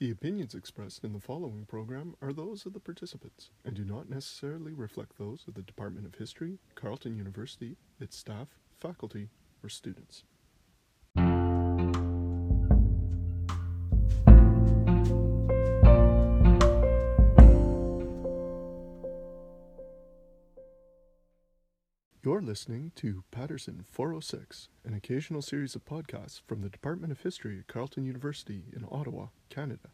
The opinions expressed in the following program are those of the participants and do not necessarily reflect those of the Department of History, Carleton University, its staff, faculty, or students. You're listening to Patterson 406, an occasional series of podcasts from the Department of History at Carleton University in Ottawa, Canada.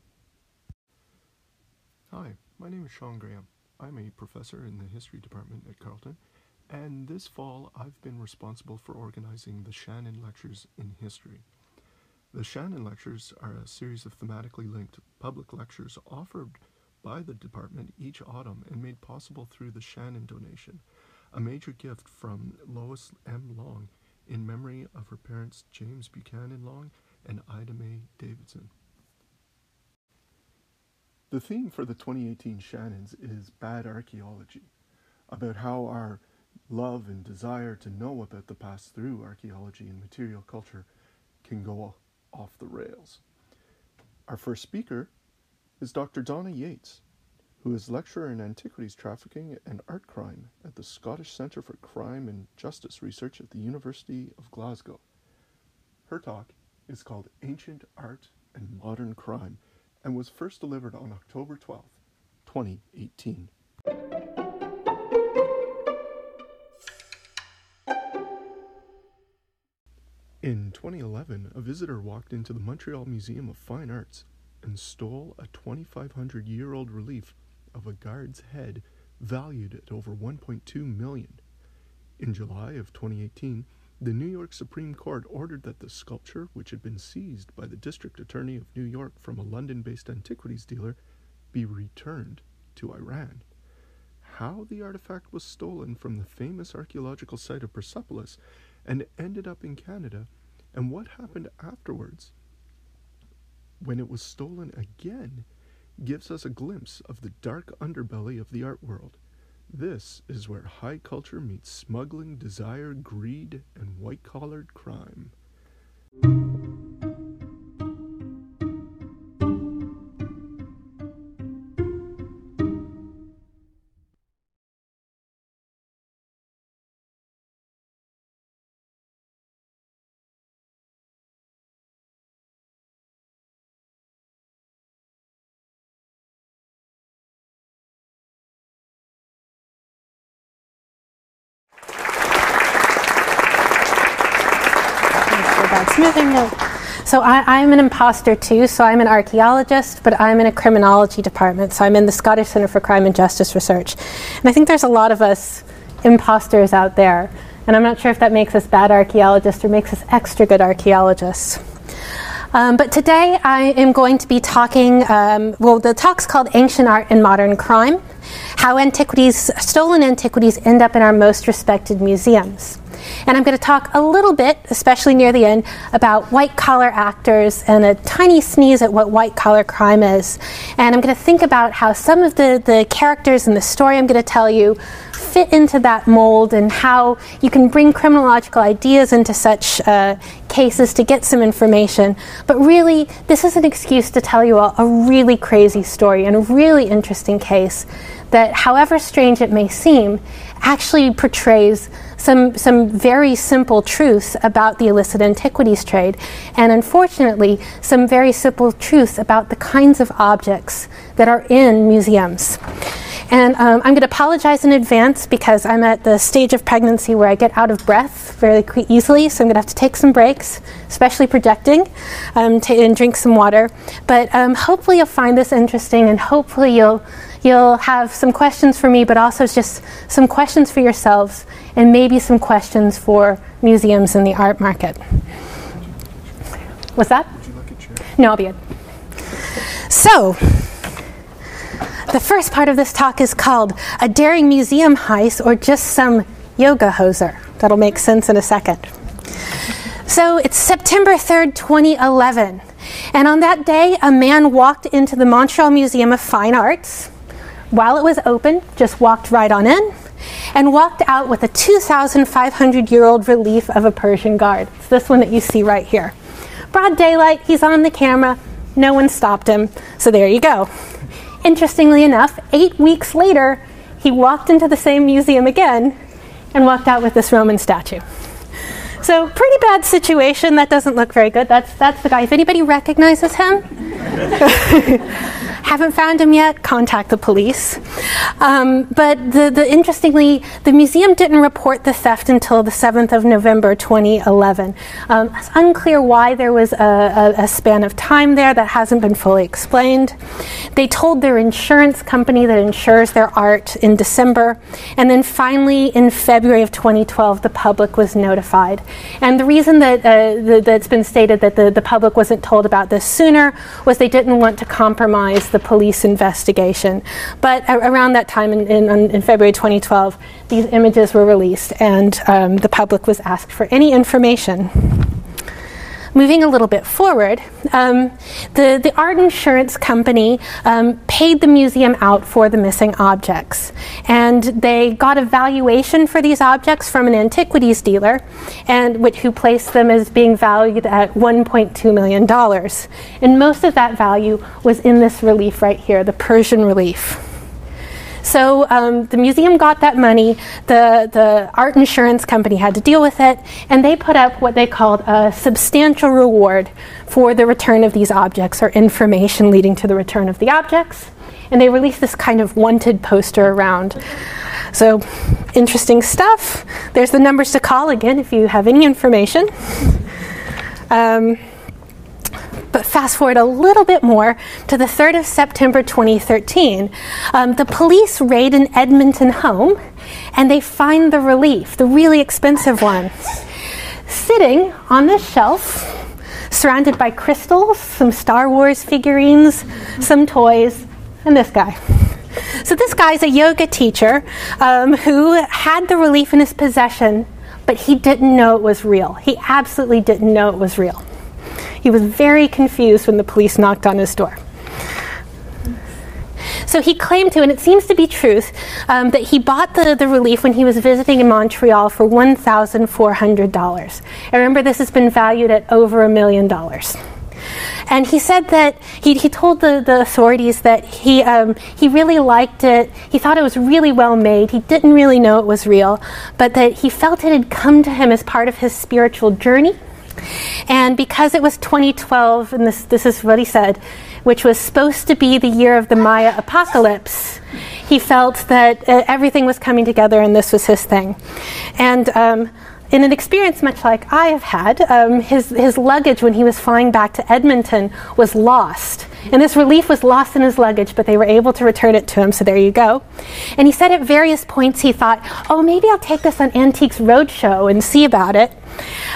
Hi, my name is Sean Graham. I'm a professor in the History Department at Carleton, and this fall I've been responsible for organizing the Shannon Lectures in History. The Shannon Lectures are a series of thematically linked public lectures offered by the department each autumn and made possible through the Shannon donation, a major gift from Lois M. Long in memory of her parents James Buchanan Long and Ida Mae Davidson. The theme for the 2018 Shannons is Bad Archaeology, about how our love and desire to know about the past through archaeology and material culture can go off the rails. Our first speaker is Dr. Donna Yates, who is lecturer in antiquities trafficking and art crime at the Scottish Centre for Crime and Justice Research at the University of Glasgow. Her talk is called Ancient Art and Modern Crime and was first delivered on October 12, 2018. In 2011, a visitor walked into the Montreal Museum of Fine Arts and stole a 2,500-year-old relief of a guard's head valued at over $1.2 million. In July of 2018, the New York Supreme Court ordered that the sculpture, which had been seized by the District Attorney of New York from a London-based antiquities dealer, be returned to Iran. How the artifact was stolen from the famous archaeological site of Persepolis and ended up in Canada, and what happened afterwards when it was stolen again, gives us a glimpse of the dark underbelly of the art world. This is where high culture meets smuggling, desire, greed, and white-collared crime. So I'm an imposter too, so I'm an archaeologist, but I'm in a criminology department, so I'm in the Scottish Centre for Crime and Justice Research. And I think there's a lot of us imposters out there, and I'm not sure if that makes us bad archaeologists or makes us extra good archaeologists. But today I am going to be talking, the talk's called Ancient Art and Modern Crime, how stolen antiquities end up in our most respected museums. And I'm going to talk a little bit, especially near the end, about white-collar actors and a tiny sneeze at what white-collar crime is. And I'm going to think about how some of the characters in the story I'm going to tell you fit into that mold and how you can bring criminological ideas into such cases to get some information. But really, this is an excuse to tell you all a really crazy story and a really interesting case that, however strange it may seem, actually portrays some very simple truths about the illicit antiquities trade, and unfortunately, some very simple truths about the kinds of objects that are in museums. And I'm going to apologize in advance because I'm at the stage of pregnancy where I get out of breath very easily, so I'm going to have to take some breaks, especially projecting, and drink some water. But hopefully you'll find this interesting, and hopefully you'll have some questions for me, but also just some questions for yourselves and maybe some questions for museums in the art market. What's that? Would you like a chair? No, I'll be good. So, the first part of this talk is called A Daring Museum Heist or Just Some Yoga Hoser. That'll make sense in a second. So, it's September 3rd, 2011. And on that day, a man walked into the Montreal Museum of Fine Arts while it was open, just walked right on in, and walked out with a 2,500-year-old relief of a Persian guard. It's this one that you see right here. Broad daylight, he's on the camera, No one stopped him, so there you go. Interestingly enough, 8 weeks later, he walked into the same museum again and walked out with this Roman statue. So pretty bad situation. That doesn't look very good. That's the guy. If anybody recognizes him, haven't found him yet, contact the police. But interestingly, the museum didn't report the theft until the 7th of November 2011. It's unclear why there was a span of time there that hasn't been fully explained. They told their insurance company that insures their art in December. And then finally, in February of 2012, the public was notified. And the reason that that's been stated that the public wasn't told about this sooner was they didn't want to compromise the police investigation. But around that time, in February 2012, these images were released, and the public was asked for any information. Moving a little bit forward, the art insurance company paid the museum out for the missing objects. And they got a valuation for these objects from an antiquities dealer, and who placed them as being valued at $1.2 million. And most of that value was in this relief right here, the Persian relief. So the museum got that money, the art insurance company had to deal with it, and they put up what they called a substantial reward for the return of these objects, or information leading to the return of the objects. And they released this kind of wanted poster around. So interesting stuff. There's the numbers to call again if you have any information. But fast forward a little bit more to the 3rd of September 2013. The police raid an Edmonton home, and they find the relief, the really expensive one, sitting on this shelf, surrounded by crystals, some Star Wars figurines, some toys, and this guy. So this guy's a yoga teacher who had the relief in his possession, but he didn't know it was real. He absolutely didn't know it was real. He was very confused when the police knocked on his door. So he claimed to, and it seems to be truth, that he bought the relief when he was visiting in Montreal for $1,400. And remember, this has been valued at over $1 million. And he said that he told the authorities that he really liked it. He thought it was really well made. He didn't really know it was real, but that he felt it had come to him as part of his spiritual journey. And because it was 2012, and this is what he said, which was supposed to be the year of the Maya apocalypse, he felt that everything was coming together and this was his thing. And in an experience much like I have had, his luggage when he was flying back to Edmonton was lost. And this relief was lost in his luggage, but they were able to return it to him, so there you go. And he said at various points he thought, oh, maybe I'll take this on Antiques Roadshow and see about it.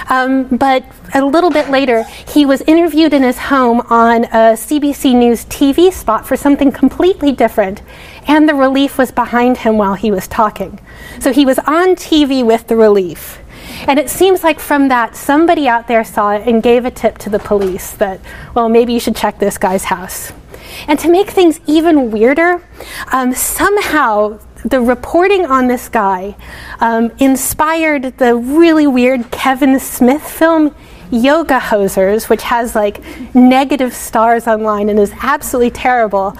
But a little bit later, he was interviewed in his home on a CBC News TV spot for something completely different, and the relief was behind him while he was talking. So he was on TV with the relief. And it seems like from that, somebody out there saw it and gave a tip to the police that, well, maybe you should check this guy's house. And to make things even weirder, somehow the reporting on this guy inspired the really weird Kevin Smith film, Yoga Hosers, which has like negative stars online and is absolutely terrible.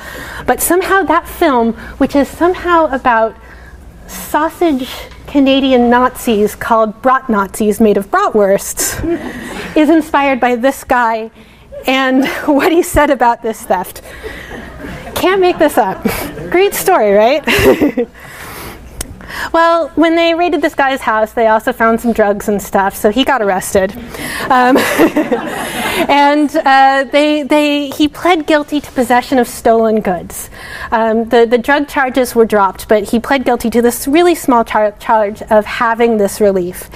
But somehow that film, which is somehow about sausage Canadian Nazis called Brat Nazis made of bratwursts, is inspired by this guy and what he said about this theft. Can't make this up. Great story, right? Well, when they raided this guy's house, they also found some drugs and stuff, so he got arrested. And he pled guilty to possession of stolen goods. The drug charges were dropped, but he pled guilty to this really small charge of having this relief.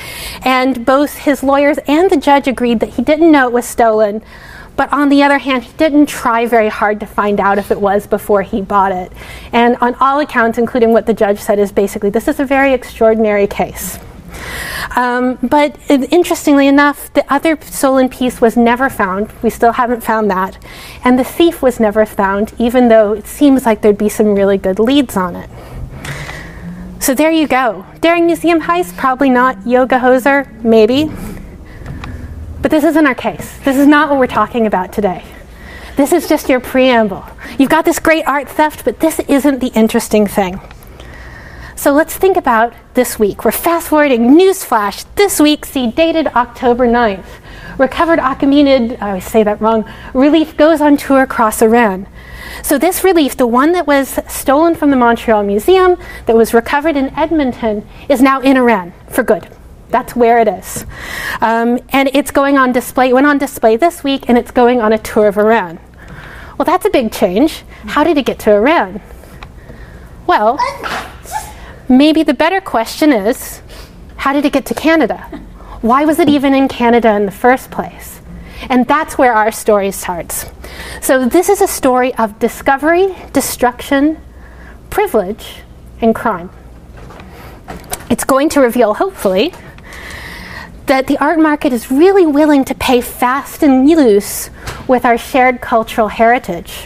And both his lawyers and the judge agreed that he didn't know it was stolen, but on the other hand, he didn't try very hard to find out if it was before he bought it. And on all accounts, including what the judge said, is basically, this is a very extraordinary case. But interestingly enough, the other stolen piece was never found. We still haven't found that. And the thief was never found, even though it seems like there'd be some really good leads on it. So there you go. Daring museum heist? Probably not. Yoga hoser? Maybe. But this isn't our case. This is not what we're talking about today. This is just your preamble. You've got this great art theft, but this isn't the interesting thing. So let's think about this week. We're fast-forwarding. Newsflash, this week, see, dated October 9th. Recovered Achaemenid, I always say that wrong, relief goes on tour across Iran. So this relief, the one that was stolen from the Montreal Museum, that was recovered in Edmonton, is now in Iran for good. That's where it is. And it's going on display, went on display this week, and it's going on a tour of Iran. Well, that's a big change. How did it get to Iran? Well, maybe the better question is, how did it get to Canada? Why was it even in Canada in the first place? And that's where our story starts. So this is a story of discovery, destruction, privilege, and crime. It's going to reveal, hopefully, that the art market is really willing to pay fast and loose with our shared cultural heritage.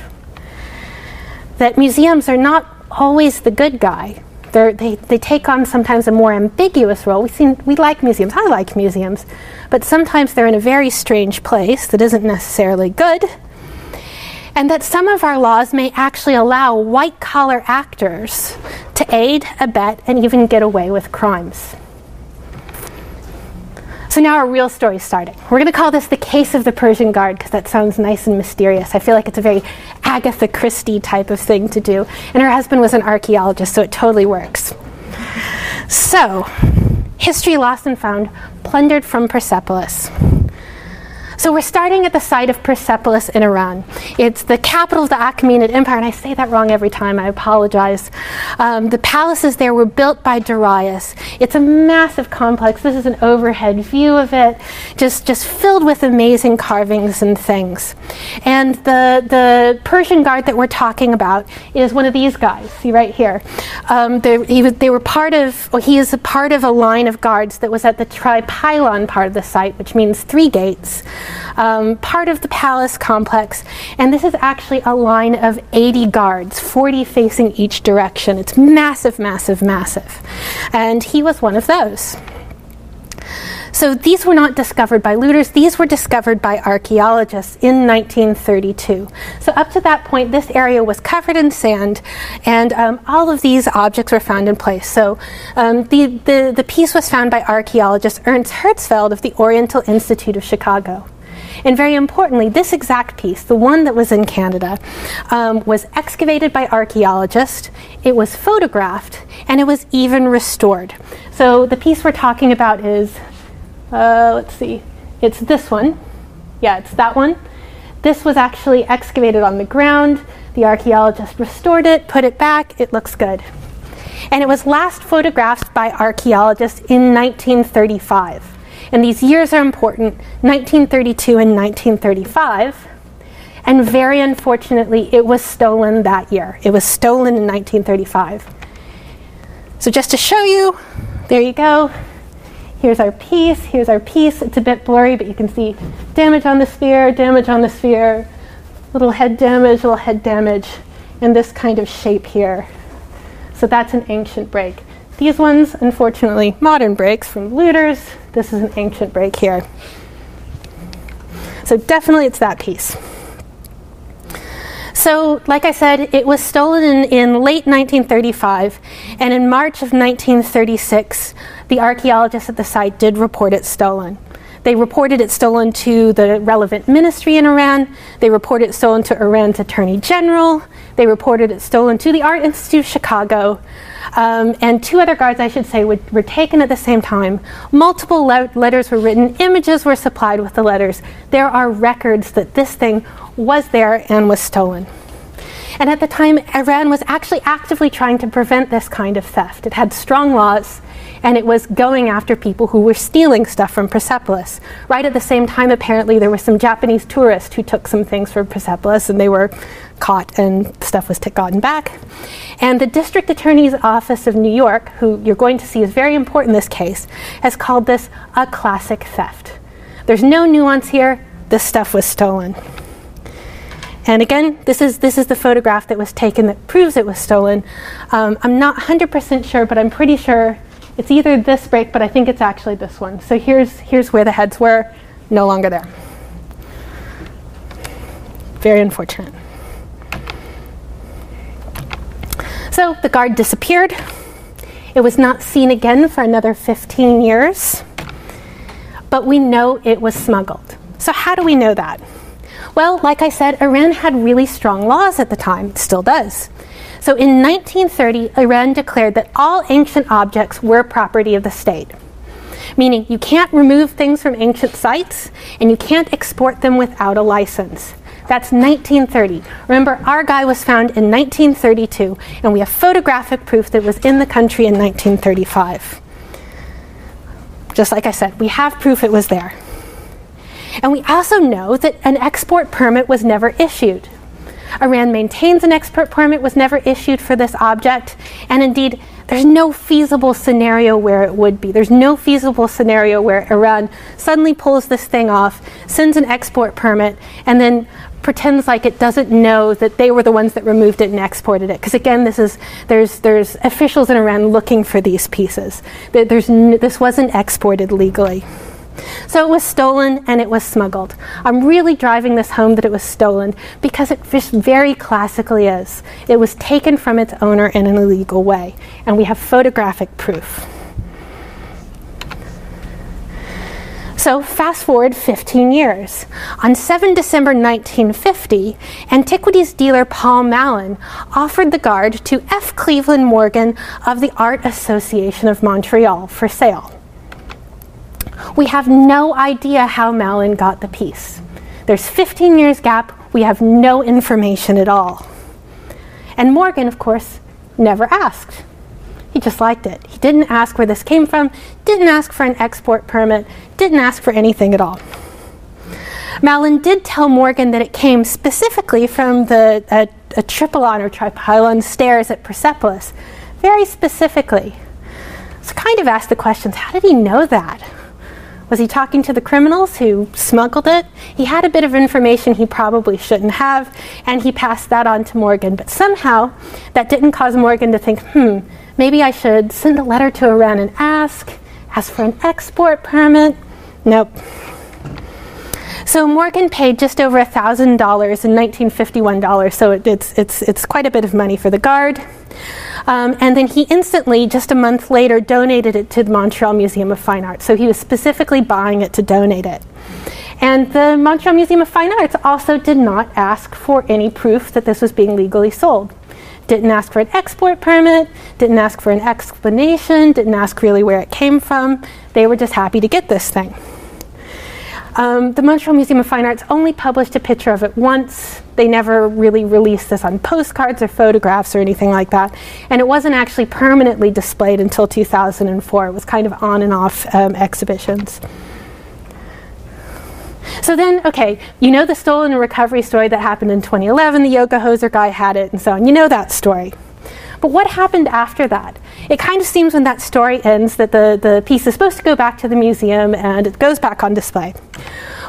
That museums are not always the good guy. They take on sometimes a more ambiguous role. We like museums. I like museums. But sometimes they're in a very strange place that isn't necessarily good. And that some of our laws may actually allow white-collar actors to aid, abet, and even get away with crimes. So now our real story's starting. We're going to call this the case of the Persian Guard because that sounds nice and mysterious. I feel like it's a very Agatha Christie type of thing to do. And her husband was an archaeologist, so it totally works. So, history lost and found, plundered from Persepolis. So we're starting at the site of Persepolis in Iran. It's the capital of the Achaemenid Empire, and I say that wrong every time, I apologize. The palaces there were built by Darius. It's a massive complex. This is an overhead view of it, just filled with amazing carvings and things. And the Persian Guard that we're talking about is one of these guys, see right here. He is a part of a line of guards that was at the Tripylon part of the site, which means three gates. Part of the palace complex, and this is actually a line of 80 guards, 40 facing each direction. It's massive, massive, massive. And he was one of those. So these were not discovered by looters, these were discovered by archaeologists in 1932. So up to that point, this area was covered in sand, and all of these objects were found in place. So the piece was found by archaeologist Ernst Hertzfeld of the Oriental Institute of Chicago. And very importantly, this exact piece, the one that was in Canada, was excavated by archaeologists, it was photographed, and it was even restored. So the piece we're talking about is, let's see, it's this one. Yeah, it's that one. This was actually excavated on the ground. The archaeologist restored it, put it back, it looks good. And it was last photographed by archaeologists in 1935. And these years are important, 1932 and 1935. And very unfortunately, it was stolen that year. It was stolen in 1935. So just to show you, there you go. Here's our piece, here's our piece. It's a bit blurry, but you can see damage on the sphere, little head damage, and this kind of shape here. So that's an ancient break. These ones, unfortunately, modern breaks from looters. This is an ancient break here. So definitely it's that piece. So, like I said, it was stolen in late 1935, and in March of 1936, the archaeologists at the site did report it stolen. They reported it stolen to the relevant ministry in Iran, they reported it stolen to Iran's Attorney General, they reported it stolen to the Art Institute of Chicago, and two other guards, I should say, were taken at the same time. Multiple letters were written, images were supplied with the letters. There are records that this thing was there and was stolen. And at the time, Iran was actually actively trying to prevent this kind of theft. It had strong laws, and it was going after people who were stealing stuff from Persepolis. Right at the same time, apparently, there were some Japanese tourists who took some things from Persepolis, and they were caught, and stuff was gotten back. And the District Attorney's Office of New York, who you're going to see is very important in this case, has called this a classic theft. There's no nuance here. This stuff was stolen. And again, this is the photograph that was taken that proves it was stolen. I'm not 100% sure, but I'm pretty sure it's either this break, but I think it's actually this one. So here's where the heads were, no longer there. Very unfortunate. So the guard disappeared. It was not seen again for another 15 years, but we know it was smuggled. So how do we know that? Well, like I said, Iran had really strong laws at the time, still does. So in 1930, Iran declared that all ancient objects were property of the state, meaning you can't remove things from ancient sites and you can't export them without a license. That's 1930. Remember, our guy was found in 1932, and we have photographic proof that it was in the country in 1935. Just like I said, we have proof it was there. And we also know that an export permit was never issued. Iran maintains an export permit was never issued for this object, and indeed, there's no feasible scenario where it would be. There's no feasible scenario where Iran suddenly pulls this thing off, sends an export permit, and then pretends like it doesn't know that they were the ones that removed it and exported it. Because again, this is there's officials in Iran looking for these pieces. This wasn't exported legally. So it was stolen and it was smuggled. I'm really driving this home that it was stolen because it just very classically is. It was taken from its owner in an illegal way, and we have photographic proof. So fast forward 15 years. On 7 December 1950, antiquities dealer Paul Mallon offered the guard to F. Cleveland Morgan of the Art Association of Montreal for sale. We have no idea how Mallon got the piece. There's 15 years gap. We have no information at all. And Morgan, of course, never asked. He just liked it. He didn't ask where this came from, didn't ask for an export permit, didn't ask for anything at all. Mallon did tell Morgan that it came specifically from the Tripylon stairs at Persepolis, very specifically. So kind of asked the questions, how did he know that? Was he talking to the criminals who smuggled it? He had a bit of information he probably shouldn't have, and he passed that on to Morgan. But somehow, that didn't cause Morgan to think, maybe I should send a letter to Iran and ask for an export permit. Nope. So Morgan paid just over $1,000 in 1951 dollars, so it's quite a bit of money for the guard. And then he instantly, just a month later, donated it to the Montreal Museum of Fine Arts. So he was specifically buying it to donate it. And the Montreal Museum of Fine Arts also did not ask for any proof that this was being legally sold. Didn't ask for an export permit, didn't ask for an explanation, didn't ask really where it came from. They were just happy to get this thing. The Montreal Museum of Fine Arts only published a picture of it once. They never really released this on postcards or photographs or anything like that. And it wasn't actually permanently displayed until 2004. It was kind of on and off exhibitions. So then, okay, you know the stolen and recovery story that happened in 2011. The Yoga Hoser guy had it and so on. You know that story. But what happened after that? It kind of seems when that story ends that the piece is supposed to go back to the museum and it goes back on display.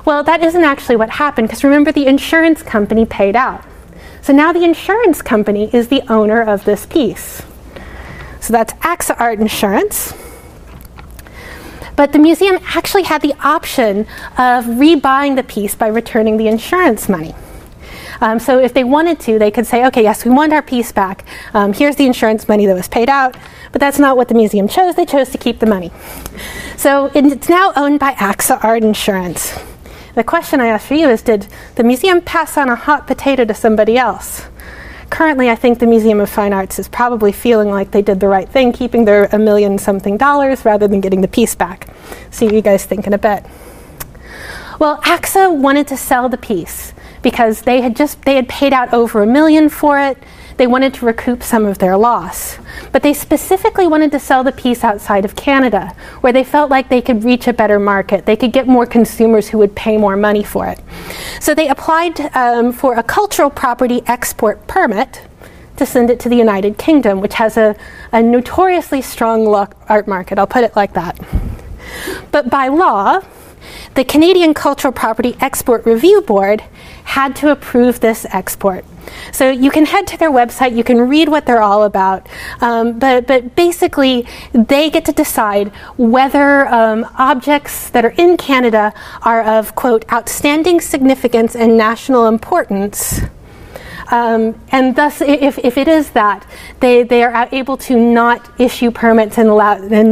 Well, that isn't actually what happened, because remember, the insurance company paid out. So now the insurance company is the owner of this piece. So that's AXA Art Insurance. But the museum actually had the option of rebuying the piece by returning the insurance money. So if they wanted to, they could say, okay, yes, we want our piece back. Here's the insurance money that was paid out. But that's not what the museum chose. They chose to keep the money. So it's now owned by AXA Art Insurance. The question I ask for you is, did the museum pass on a hot potato to somebody else? Currently, I think the Museum of Fine Arts is probably feeling like they did the right thing, keeping their $1 million something rather than getting the piece back. See what you guys think in a bit. Well, AXA wanted to sell the piece, because they had paid out over $1 million for it. They wanted to recoup some of their loss. But they specifically wanted to sell the piece outside of Canada, where they felt like they could reach a better market. They could get more consumers who would pay more money for it. So they applied for a cultural property export permit to send it to the United Kingdom, which has a notoriously strong art market. I'll put it like that. But by law, the Canadian Cultural Property Export Review Board had to approve this export. So you can head to their website, you can read what they're all about, but basically they get to decide whether objects that are in Canada are of, quote, outstanding significance and national importance. And thus, if it is that, they are able to not issue permits and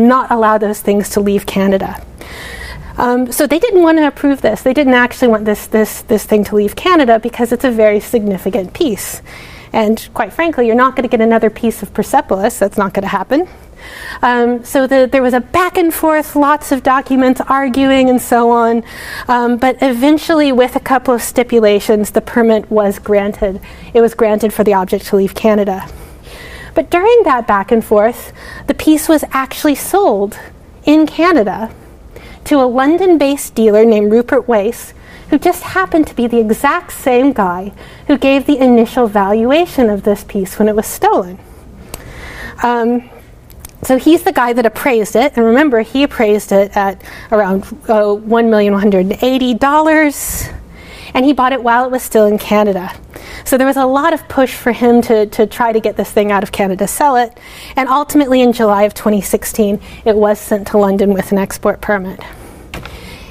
not allow those things to leave Canada. So they didn't want to approve this. They didn't actually want this thing to leave Canada because it's a very significant piece. And quite frankly, you're not going to get another piece of Persepolis. That's not going to happen. So there was a back and forth, lots of documents, arguing and so on. But eventually, with a couple of stipulations, the permit was granted. It was granted for the object to leave Canada. But during that back and forth, the piece was actually sold in Canada to a London-based dealer named Rupert Wace, who just happened to be the exact same guy who gave the initial valuation of this piece when it was stolen. So he's the guy that appraised it, and remember, he appraised it at around $1,180,000, and he bought it while it was still in Canada. So there was a lot of push for him to try to get this thing out of Canada, sell it, and ultimately in July of 2016, it was sent to London with an export permit.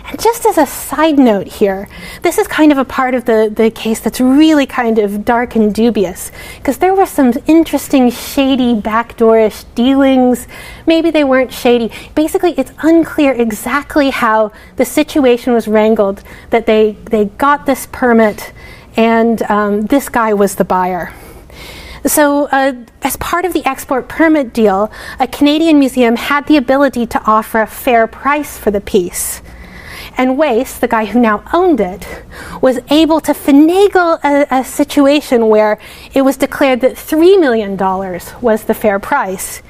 And just as a side note here, this is kind of a part of the case that's really kind of dark and dubious, because there were some interesting shady, backdoorish dealings. Maybe they weren't shady. Basically, it's unclear exactly how the situation was wrangled, that they got this permit and this guy was the buyer. So as part of the export permit deal, a Canadian museum had the ability to offer a fair price for the piece. And Wace, the guy who now owned it, was able to finagle a situation where it was declared that $3 million was the fair price,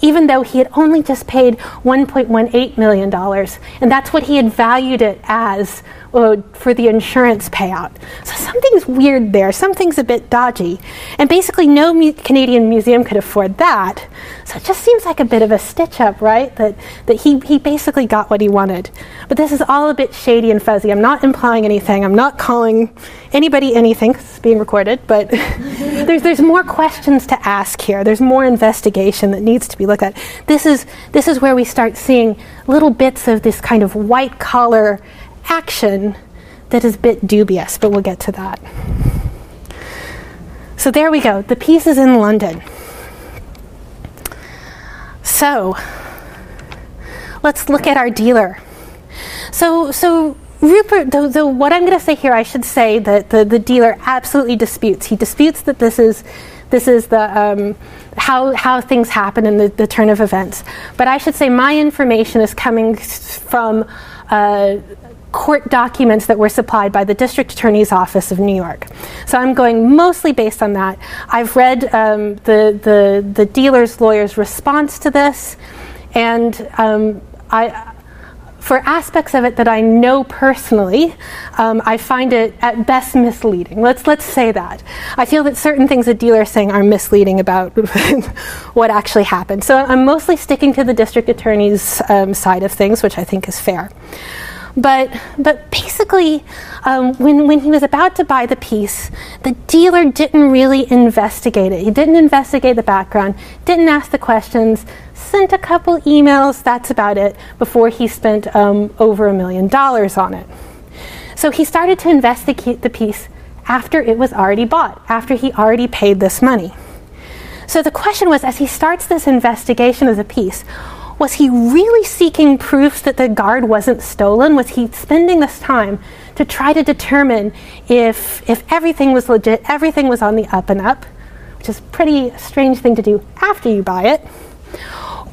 even though he had only just paid $1.18 million. And that's what he had valued it as for the insurance payout. So something's weird there. Something's a bit dodgy. And basically no Canadian museum could afford that. So it just seems like a bit of a stitch up, right? That he basically got what he wanted. But this is all a bit shady and fuzzy. I'm not implying anything. I'm not calling anybody anything, 'cause it's being recorded, but there's more questions to ask here. There's more investigation that needs to be looked at. This is where we start seeing little bits of this kind of white collar action that is a bit dubious, but we'll get to that. So there we go. The piece is in London. So let's look at our dealer. So Rupert, though what I'm going to say here, I should say that the dealer absolutely disputes. He disputes that this is the how things happen in the turn of events. But I should say my information is coming from court documents that were supplied by the District Attorney's Office of New York. So I'm going mostly based on that. I've read the dealer's lawyer's response to this, and for aspects of it that I know personally, I find it at best misleading. Let's say that. I feel that certain things the dealer is saying are misleading about what actually happened. So I'm mostly sticking to the District Attorney's side of things, which I think is fair. But basically, when he was about to buy the piece, the dealer didn't really investigate it. He didn't investigate the background, didn't ask the questions, sent a couple emails, that's about it, before he spent over $1 million on it. So he started to investigate the piece after it was already bought, after he already paid this money. So the question was, as he starts this investigation of the piece, was he really seeking proofs that the guard wasn't stolen? Was he spending this time to try to determine if everything was legit, everything was on the up and up, which is a pretty strange thing to do after you buy it?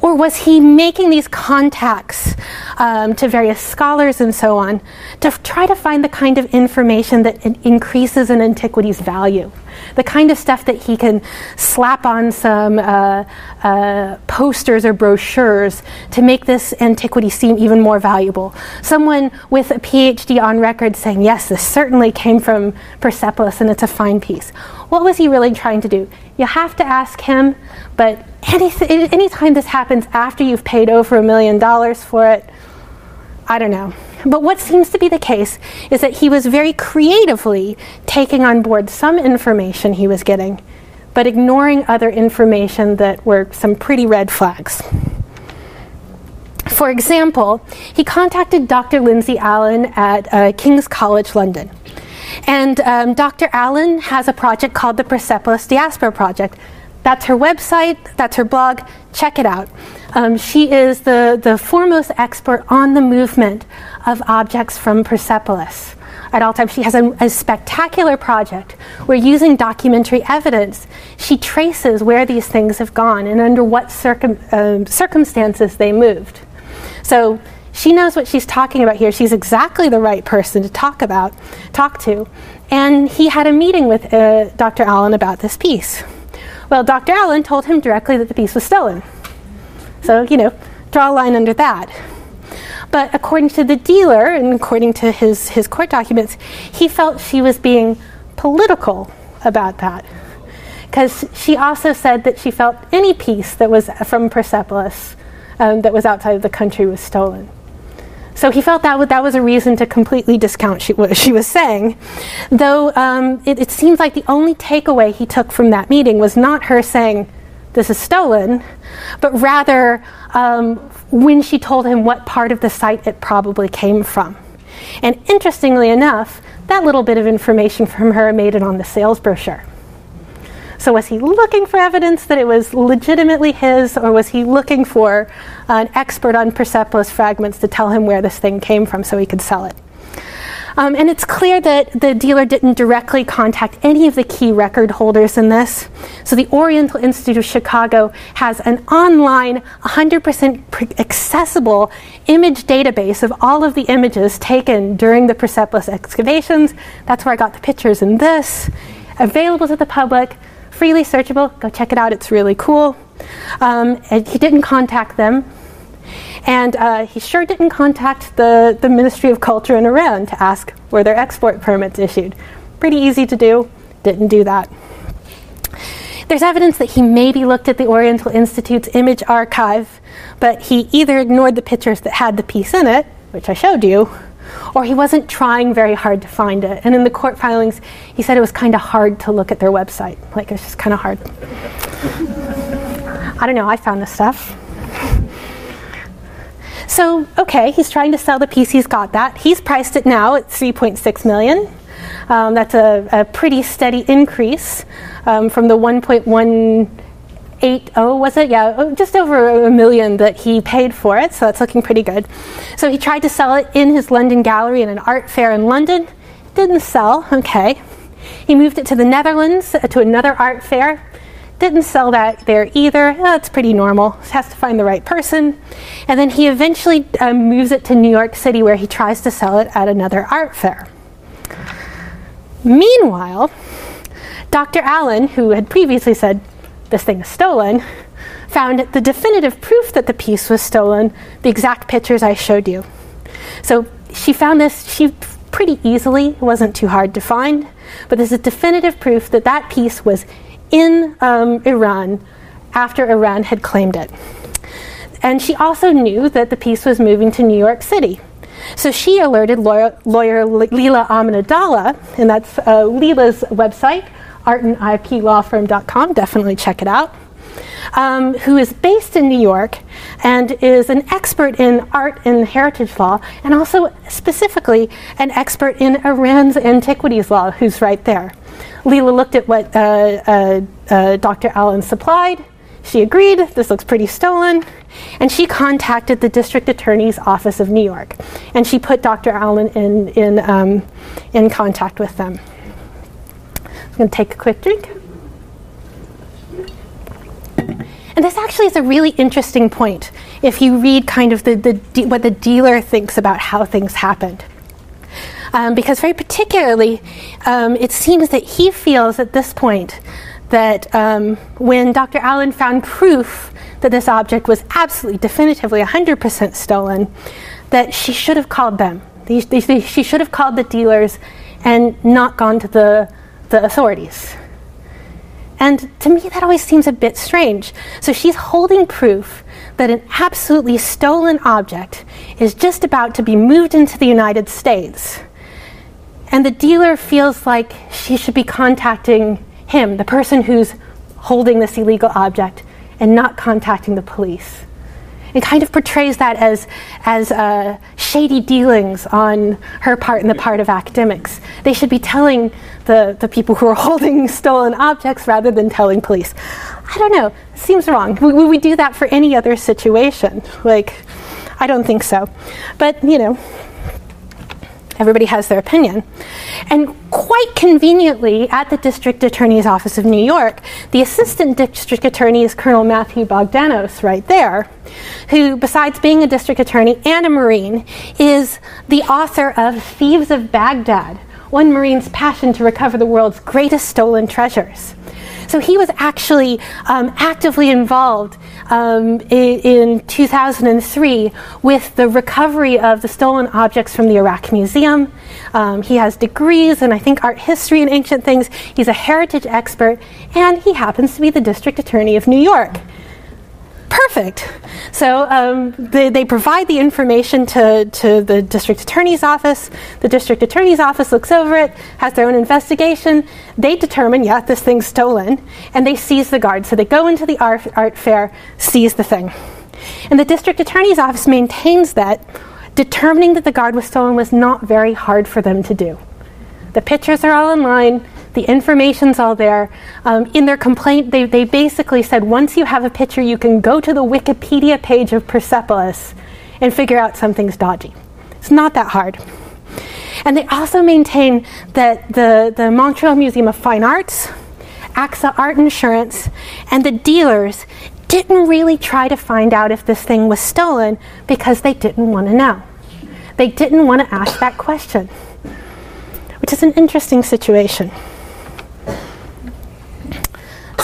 Or was he making these contacts to various scholars and so on to try to find the kind of information that increases an antiquity's value? The kind of stuff that he can slap on some posters or brochures to make this antiquity seem even more valuable. Someone with a PhD on record saying, yes, this certainly came from Persepolis and it's a fine piece. What was he really trying to do? You have to ask him, but any time this happens after you've paid over $1 million for it, I don't know. But what seems to be the case is that he was very creatively taking on board some information he was getting, but ignoring other information that were some pretty red flags. For example, he contacted Dr. Lindsay Allen at King's College London. And Dr. Allen has a project called the Persepolis Diaspora Project. That's her website, that's her blog, check it out. She is the foremost expert on the movement of objects from Persepolis at all times. She has a spectacular project where, using documentary evidence, she traces where these things have gone and under what circumstances they moved. So she knows what she's talking about here. She's exactly the right person to talk to. And he had a meeting with Dr. Allen about this piece. Well, Dr. Allen told him directly that the piece was stolen. So, you know, draw a line under that. But according to the dealer and according to his court documents, he felt she was being political about that, because she also said that she felt any piece that was from Persepolis that was outside of the country was stolen. So he felt that was a reason to completely discount what she was saying, though it seems like the only takeaway he took from that meeting was not her saying, "This is stolen," but rather when she told him what part of the site it probably came from. And interestingly enough, that little bit of information from her made it on the sales brochure. So was he looking for evidence that it was legitimately his, or was he looking for an expert on Persepolis fragments to tell him where this thing came from so he could sell it? And it's clear that the dealer didn't directly contact any of the key record holders in this. So the Oriental Institute of Chicago has an online, 100% accessible image database of all of the images taken during the Persepolis excavations. That's where I got the pictures in this. Available to the public, freely searchable. Go check it out, it's really cool. And he didn't contact them. And he sure didn't contact the Ministry of Culture in Iran to ask, were their export permits issued? Pretty easy to do, didn't do that. There's evidence that he maybe looked at the Oriental Institute's image archive, but he either ignored the pictures that had the piece in it, which I showed you, or he wasn't trying very hard to find it. And in the court filings, he said it was kind of hard to look at their website. Like, it's just kind of hard. I don't know, I found this stuff. So, okay, he's trying to sell the piece, he's got that. He's priced it now at $3.6 million. That's a pretty steady increase from the 1.180, was it? Yeah, just over $1 million that he paid for it, so that's looking pretty good. So he tried to sell it in his London gallery in an art fair in London. Didn't sell, okay. He moved it to the Netherlands to another art fair. Didn't sell that there either. That's pretty normal. Has to find the right person. And then he eventually moves it to New York City, where he tries to sell it at another art fair. Meanwhile, Dr. Allen, who had previously said, "This thing is stolen," found the definitive proof that the piece was stolen, the exact pictures I showed you. So she found this, pretty easily, it wasn't too hard to find, but this is definitive proof that that piece was in Iran after Iran had claimed it. And she also knew that the piece was moving to New York City. So she alerted lawyer Leila Aminadallah, and that's Leila's website, artandiplawfirm.com, definitely check it out, who is based in New York and is an expert in art and heritage law, and also specifically an expert in Iran's antiquities law, who's right there. Leila looked at what Dr. Allen supplied. She agreed, this looks pretty stolen, and she contacted the District Attorney's Office of New York, and she put Dr. Allen in contact with them. I'm going to take a quick drink. And this actually is a really interesting point if you read kind of what the dealer thinks about how things happened. Because very particularly, it seems that he feels at this point that when Dr. Allen found proof that this object was absolutely, definitively, 100% stolen, that she should have called them. She should have called the dealers and not gone to the authorities. And to me, that always seems a bit strange. So she's holding proof that an absolutely stolen object is just about to be moved into the United States, and the dealer feels like she should be contacting him, the person who's holding this illegal object, and not contacting the police. It kind of portrays that as shady dealings on her part and the part of academics. They should be telling the people who are holding stolen objects rather than telling police. I don't know, it seems wrong. Would we do that for any other situation? Like, I don't think so. But, you know, everybody has their opinion. And quite conveniently, at the District Attorney's Office of New York, the Assistant District Attorney is Colonel Matthew Bogdanos right there, who, besides being a District Attorney and a Marine, is the author of Thieves of Baghdad, One Marine's Passion to Recover the World's Greatest Stolen Treasures. So he was actually actively involved in 2003 with the recovery of the stolen objects from the Iraq Museum. He has degrees in, I think, art history and ancient things. He's a heritage expert, and he happens to be the District Attorney of New York. Perfect. So they provide the information to the District Attorney's Office. The District Attorney's Office looks over it, has their own investigation. They determine, yeah, this thing's stolen, and they seize the guard. So they go into the art fair, seize the thing. And the District Attorney's Office maintains that determining that the guard was stolen was not very hard for them to do. The pictures are all online. The information's all there. In their complaint, they basically said, once you have a picture, you can go to the Wikipedia page of Persepolis and figure out something's dodgy. It's not that hard. And they also maintain that the Montreal Museum of Fine Arts, AXA Art Insurance, and the dealers didn't really try to find out if this thing was stolen because they didn't want to know. They didn't want to ask that question, which is an interesting situation.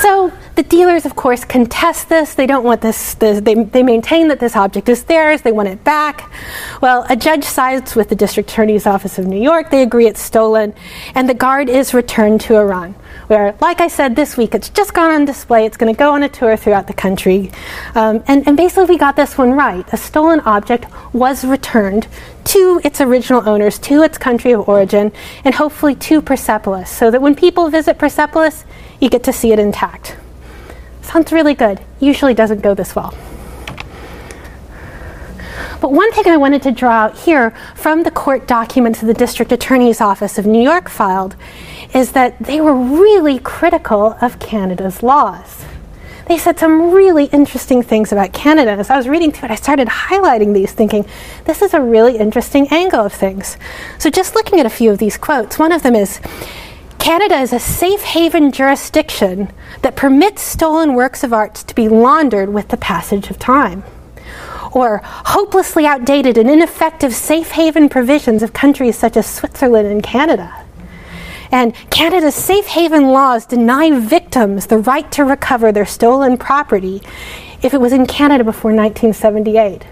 So the dealers, of course, contest this. They don't want this they maintain that this object is theirs. They want it back. Well, a judge sides with the District Attorney's Office of New York. They agree it's stolen, and the guard is returned to Iran, where, like I said, this week it's just gone on display. It's going to go on a tour throughout the country. And basically we got this one right. A stolen object was returned to its original owners, to its country of origin, and hopefully to Persepolis, so that when people visit Persepolis, you get to see it intact. Sounds really good. Usually doesn't go this well. But one thing I wanted to draw out here from the court documents that the District Attorney's Office of New York filed is that they were really critical of Canada's laws. They said some really interesting things about Canada. As I was reading through it, I started highlighting these, thinking, this is a really interesting angle of things. So just looking at a few of these quotes, one of them is, Canada is a safe haven jurisdiction that permits stolen works of art to be laundered with the passage of time. Or hopelessly outdated and ineffective safe haven provisions of countries such as Switzerland and Canada. And Canada's safe haven laws deny victims the right to recover their stolen property if it was in Canada before 1978.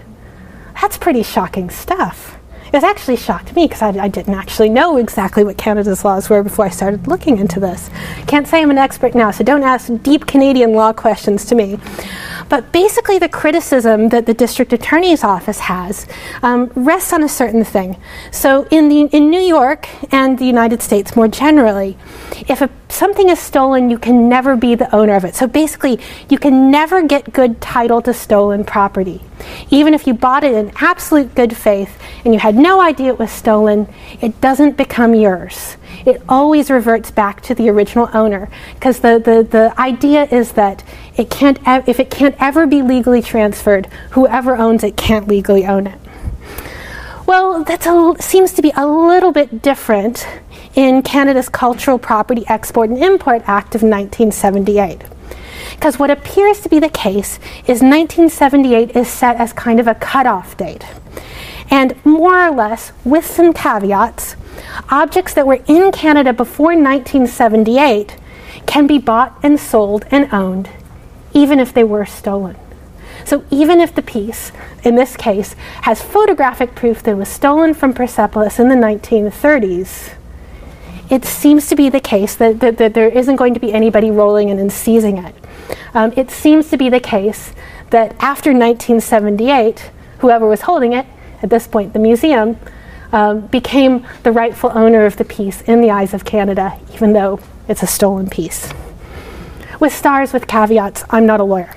That's pretty shocking stuff. It actually shocked me because I didn't actually know exactly what Canada's laws were before I started looking into this. Can't say I'm an expert now, so don't ask deep Canadian law questions to me. But basically the criticism that the District Attorney's Office has rests on a certain thing. So in New York and the United States more generally, if something is stolen, you can never be the owner of it. So basically, you can never get good title to stolen property. Even if you bought it in absolute good faith and you had no idea it was stolen, it doesn't become yours. It always reverts back to the original owner, because the idea is that it can't if it can't ever be legally transferred, whoever owns it can't legally own it. Well, that seems to be a little bit different in Canada's Cultural Property Export and Import Act of 1978. Because what appears to be the case is 1978 is set as kind of a cutoff date. And more or less, with some caveats, objects that were in Canada before 1978 can be bought and sold and owned, even if they were stolen. So even if the piece, in this case, has photographic proof that it was stolen from Persepolis in the 1930s, it seems to be the case that there isn't going to be anybody rolling in and seizing it. It seems to be the case that after 1978, whoever was holding it, at this point the museum, became the rightful owner of the piece in the eyes of Canada, even though it's a stolen piece. With stars, with caveats, I'm not a lawyer.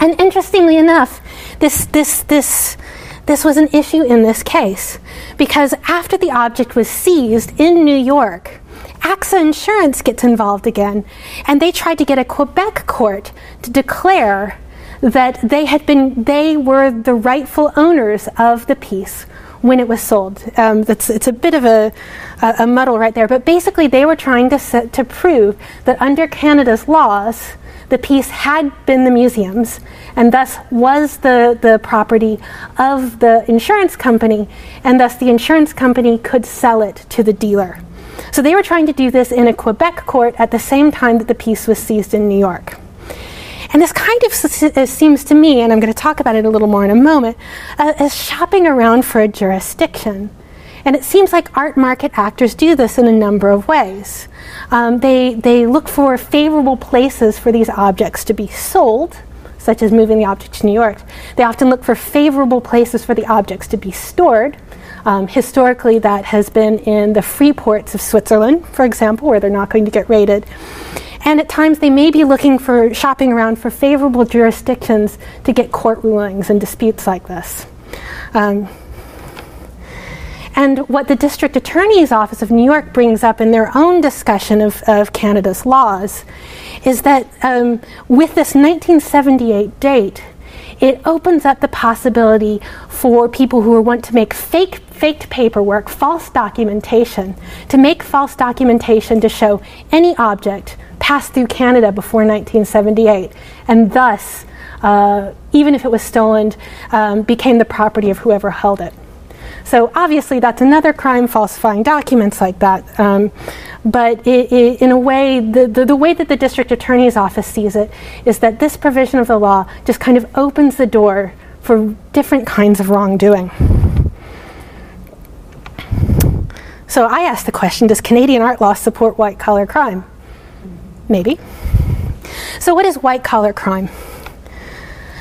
And interestingly enough, this was an issue in this case, because after the object was seized in New York, AXA Insurance gets involved again, and they tried to get a Quebec court to declare that they were the rightful owners of the piece when it was sold. It's a bit of a muddle right there, but basically they were trying to prove that under Canada's laws, the piece had been the museum's and thus was the property of the insurance company, and thus the insurance company could sell it to the dealer. So they were trying to do this in a Quebec court at the same time that the piece was seized in New York. And this kind of seems to me, and I'm going to talk about it a little more in a moment, as shopping around for a jurisdiction. And it seems like art market actors do this in a number of ways. They look for favorable places for these objects to be sold, such as moving the object to New York. They often look for favorable places for the objects to be stored. Historically, that has been in the free ports of Switzerland, for example, where they're not going to get raided. And at times, they may be looking for, shopping around for favorable jurisdictions to get court rulings and disputes like this. And what the District Attorney's Office of New York brings up in their own discussion of Canada's laws is that with this 1978 date, it opens up the possibility for people who want to make faked paperwork, false documentation, to make false documentation to show any object passed through Canada before 1978, and thus, even if it was stolen, became the property of whoever held it. So obviously that's another crime, falsifying documents like that. But in a way, the way that the District Attorney's Office sees it is that this provision of the law just kind of opens the door for different kinds of wrongdoing. So I asked the question, does Canadian art law support white-collar crime? Maybe. So what is white-collar crime?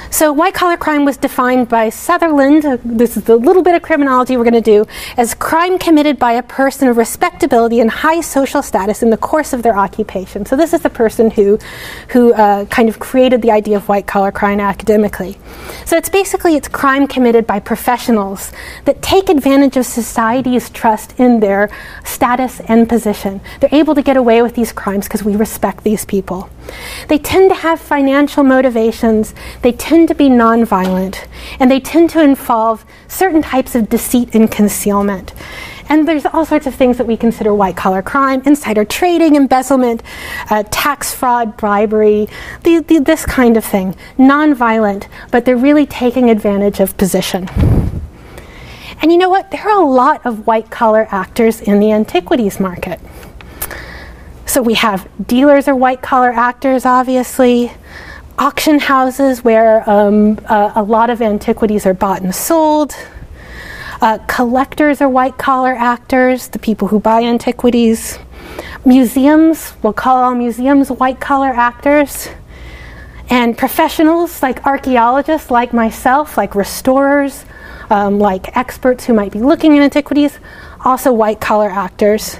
So white-collar crime was defined by Sutherland, this is the little bit of criminology we're going to do, as crime committed by a person of respectability and high social status in the course of their occupation. So this is the person who kind of created the idea of white-collar crime academically. So it's basically, it's crime committed by professionals that take advantage of society's trust in their status and position. They're able to get away with these crimes because we respect these people. They tend to have financial motivations, they tend to be nonviolent, and they tend to involve certain types of deceit and concealment. And there's all sorts of things that we consider white-collar crime: insider trading, embezzlement, tax fraud, bribery, this kind of thing. Nonviolent, but they're really taking advantage of position. And you know what? There are a lot of white-collar actors in the antiquities market. So we have dealers are white-collar actors, obviously. Auction houses where a lot of antiquities are bought and sold. Collectors are white-collar actors, the people who buy antiquities. Museums, we'll call all museums white-collar actors. And professionals like archaeologists, like myself, like restorers, like experts who might be looking at antiquities, also white-collar actors.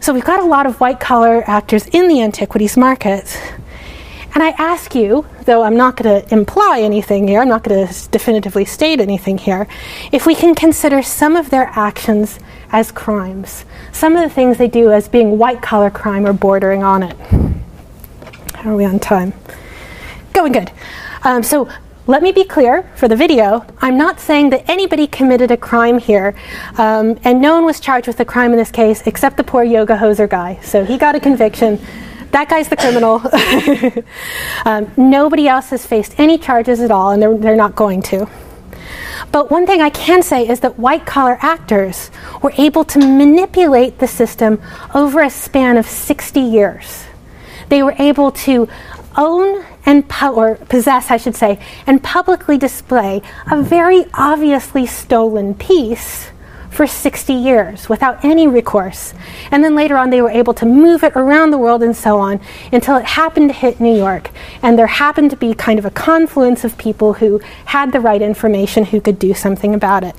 So we've got a lot of white-collar actors in the antiquities market. And I ask you, though I'm not going to imply anything here, I'm not going to definitively state anything here, if we can consider some of their actions as crimes, some of the things they do as being white-collar crime or bordering on it. How are we on time? Going good. So let me be clear for the video, I'm not saying that anybody committed a crime here, and no one was charged with a crime in this case except the poor Yoga Hoser guy. So he got a conviction. That guy's the criminal. Nobody else has faced any charges at all, and they're not going to. But one thing I can say is that white-collar actors were able to manipulate the system over a span of 60 years. They were able to own and possess, I should say, and publicly display a very obviously stolen piece for 60 years without any recourse. And then later on, they were able to move it around the world and so on until it happened to hit New York. And there happened to be kind of a confluence of people who had the right information who could do something about it.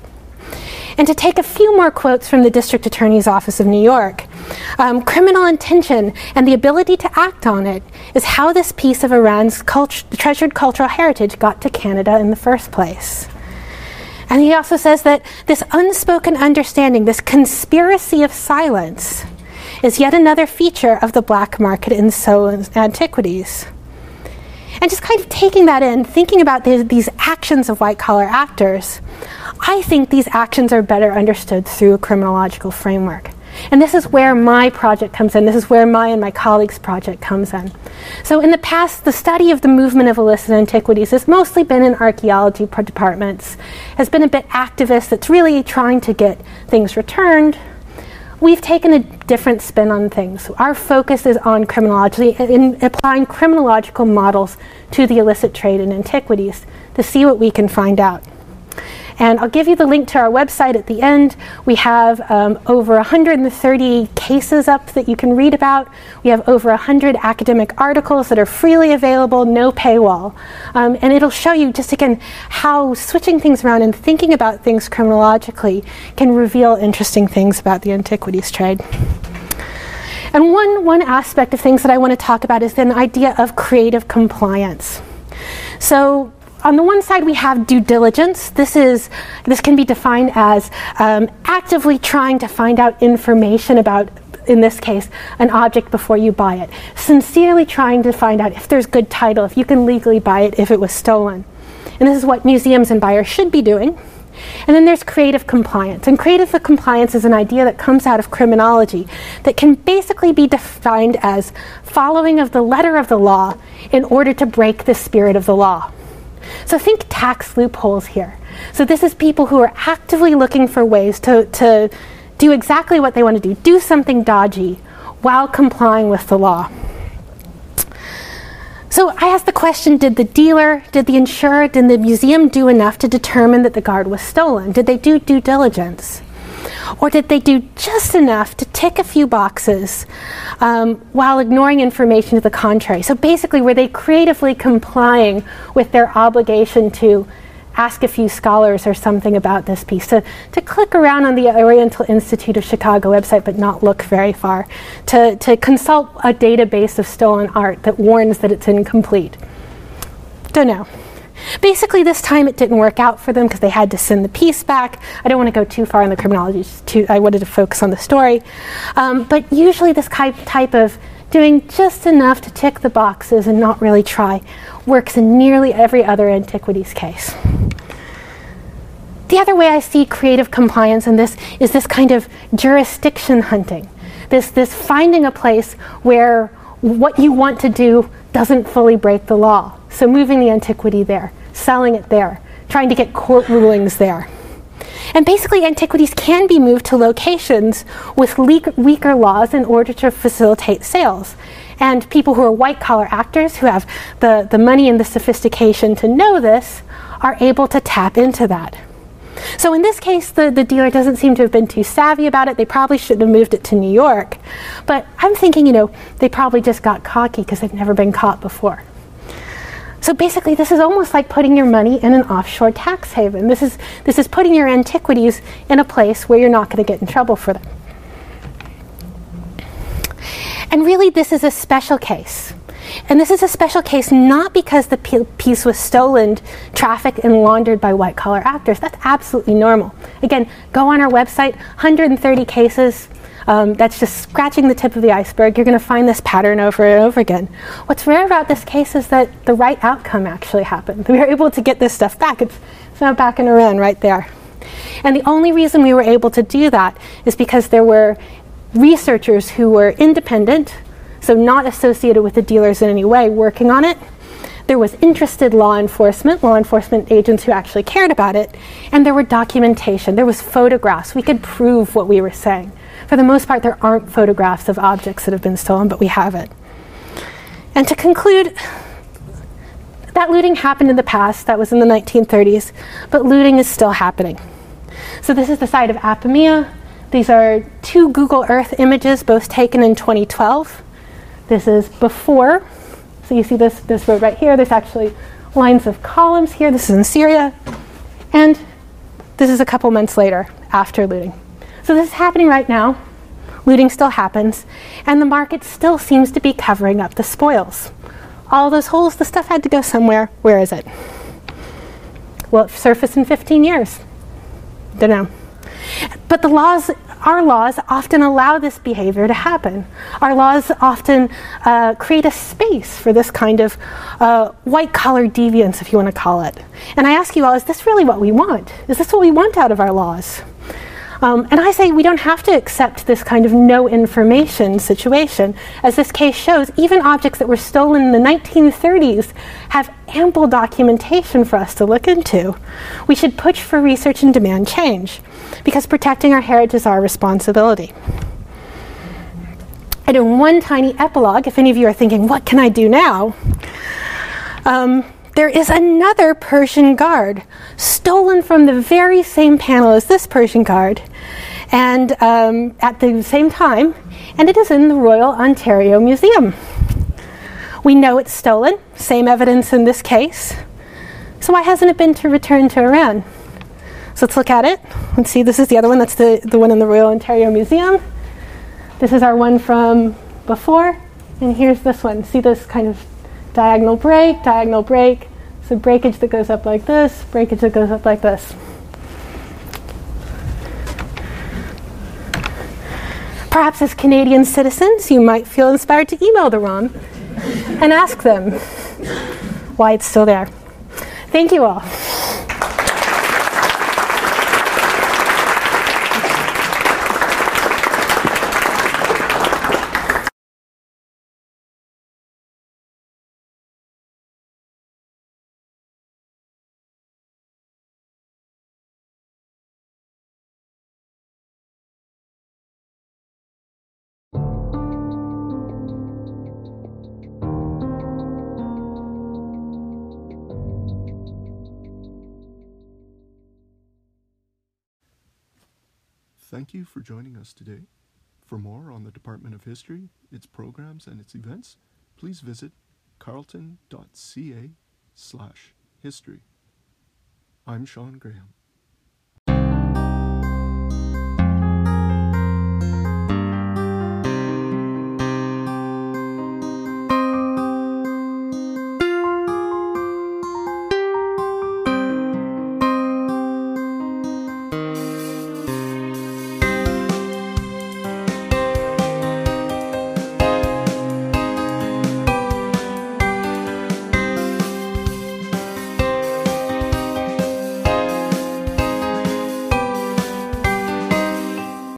And to take a few more quotes from the District Attorney's Office of New York, criminal intention and the ability to act on it is how this piece of Iran's treasured cultural heritage got to Canada in the first place. And he also says that this unspoken understanding, this conspiracy of silence, is yet another feature of the black market in Seoul's antiquities. And just kind of taking that in, thinking about these actions of white-collar actors, I think these actions are better understood through a criminological framework. And this is where my project comes in. This is where my and my colleagues' project comes in. So in the past, the study of the movement of illicit antiquities has mostly been in archaeology departments, has been a bit activist, that's really trying to get things returned. We've taken a different spin on things. Our focus is on criminology, in applying criminological models to the illicit trade in antiquities to see what we can find out. And I'll give you the link to our website at the end. We have over 130 cases up that you can read about. We have over 100 academic articles that are freely available, no paywall. And it'll show you just again how switching things around and thinking about things criminologically can reveal interesting things about the antiquities trade. And one aspect of things that I want to talk about is the idea of creative compliance. So, on the one side, we have due diligence. This can be defined as actively trying to find out information about, in this case, an object before you buy it. Sincerely trying to find out if there's good title, if you can legally buy it, if it was stolen. And this is what museums and buyers should be doing. And then there's creative compliance. And creative compliance is an idea that comes out of criminology that can basically be defined as following of the letter of the law in order to break the spirit of the law. So think tax loopholes here. So this is people who are actively looking for ways to do exactly what they want to do something dodgy while complying with the law. So I asked the question, did the dealer, did the insurer, did the museum do enough to determine that the guard was stolen? Did they do due diligence? Or did they do just enough to tick a few boxes while ignoring information to the contrary? So basically, were they creatively complying with their obligation to ask a few scholars or something about this piece, to click around on the Oriental Institute of Chicago website but not look very far, to consult a database of stolen art that warns that it's incomplete? Don't know. Basically, this time it didn't work out for them because they had to send the piece back. I don't want to go too far in the criminology. I wanted to focus on the story. But usually this type of doing just enough to tick the boxes and not really try works in nearly every other antiquities case. The other way I see creative compliance in this is this kind of jurisdiction hunting, this finding a place where what you want to do doesn't fully break the law. So moving the antiquity there, selling it there, trying to get court rulings there. And basically, antiquities can be moved to locations with weaker laws in order to facilitate sales. And people who are white-collar actors, who have the money and the sophistication to know this, are able to tap into that. So in this case, the dealer doesn't seem to have been too savvy about it. They probably shouldn't have moved it to New York. But I'm thinking, you know, they probably just got cocky because they've never been caught before. So basically, this is almost like putting your money in an offshore tax haven. This is putting your antiquities in a place where you're not going to get in trouble for them. And really, this is a special case. And this is a special case not because the piece was stolen, trafficked, and laundered by white-collar actors. That's absolutely normal. Again, go on our website, 130 cases. That's just scratching the tip of the iceberg. You're going to find this pattern over and over again. What's rare about this case is that the right outcome actually happened. We were able to get this stuff back. It's now back in Iran right there. And the only reason we were able to do that is because there were researchers who were independent, so not associated with the dealers in any way, working on it. There was interested law enforcement agents who actually cared about it, and there were documentation. There was photographs. We could prove what we were saying. For the most part, there aren't photographs of objects that have been stolen, but we have it. And to conclude, that looting happened in the past. That was in the 1930s, but looting is still happening. So this is the site of Apamea. These are two Google Earth images, both taken in 2012. This is before. So you see this road right here. There's actually lines of columns here. This is in Syria. And this is a couple months later, after looting. So this is happening right now. Looting still happens. And the market still seems to be covering up the spoils. All those holes, the stuff had to go somewhere. Where is it? Will it surface in 15 years? Don't know. But the laws, our laws often allow this behavior to happen. Our laws often create a space for this kind of white-collar deviance, if you want to call it. And I ask you all, is this really what we want? Is this what we want out of our laws? And I say we don't have to accept this kind of no information situation. As this case shows, even objects that were stolen in the 1930s have ample documentation for us to look into. We should push for research and demand change, because protecting our heritage is our responsibility. And in one tiny epilogue, if any of you are thinking, what can I do now? There is another Persian guard stolen from the very same panel as this Persian guard, and at the same time, and it is in the Royal Ontario Museum. We know it's stolen, same evidence in this case. So why hasn't it been returned to Iran? So let's look at it. Let's see, this is the other one. That's the one in the Royal Ontario Museum. This is our one from before, and here's this one. See this kind of diagonal break, so breakage that goes up like this, breakage that goes up like this. Perhaps as Canadian citizens, you might feel inspired to email the ROM and ask them why it's still there. Thank you all. Thank you for joining us today. For more on the Department of History, its programs and its events, please visit carleton.ca/history. I'm Sean Graham.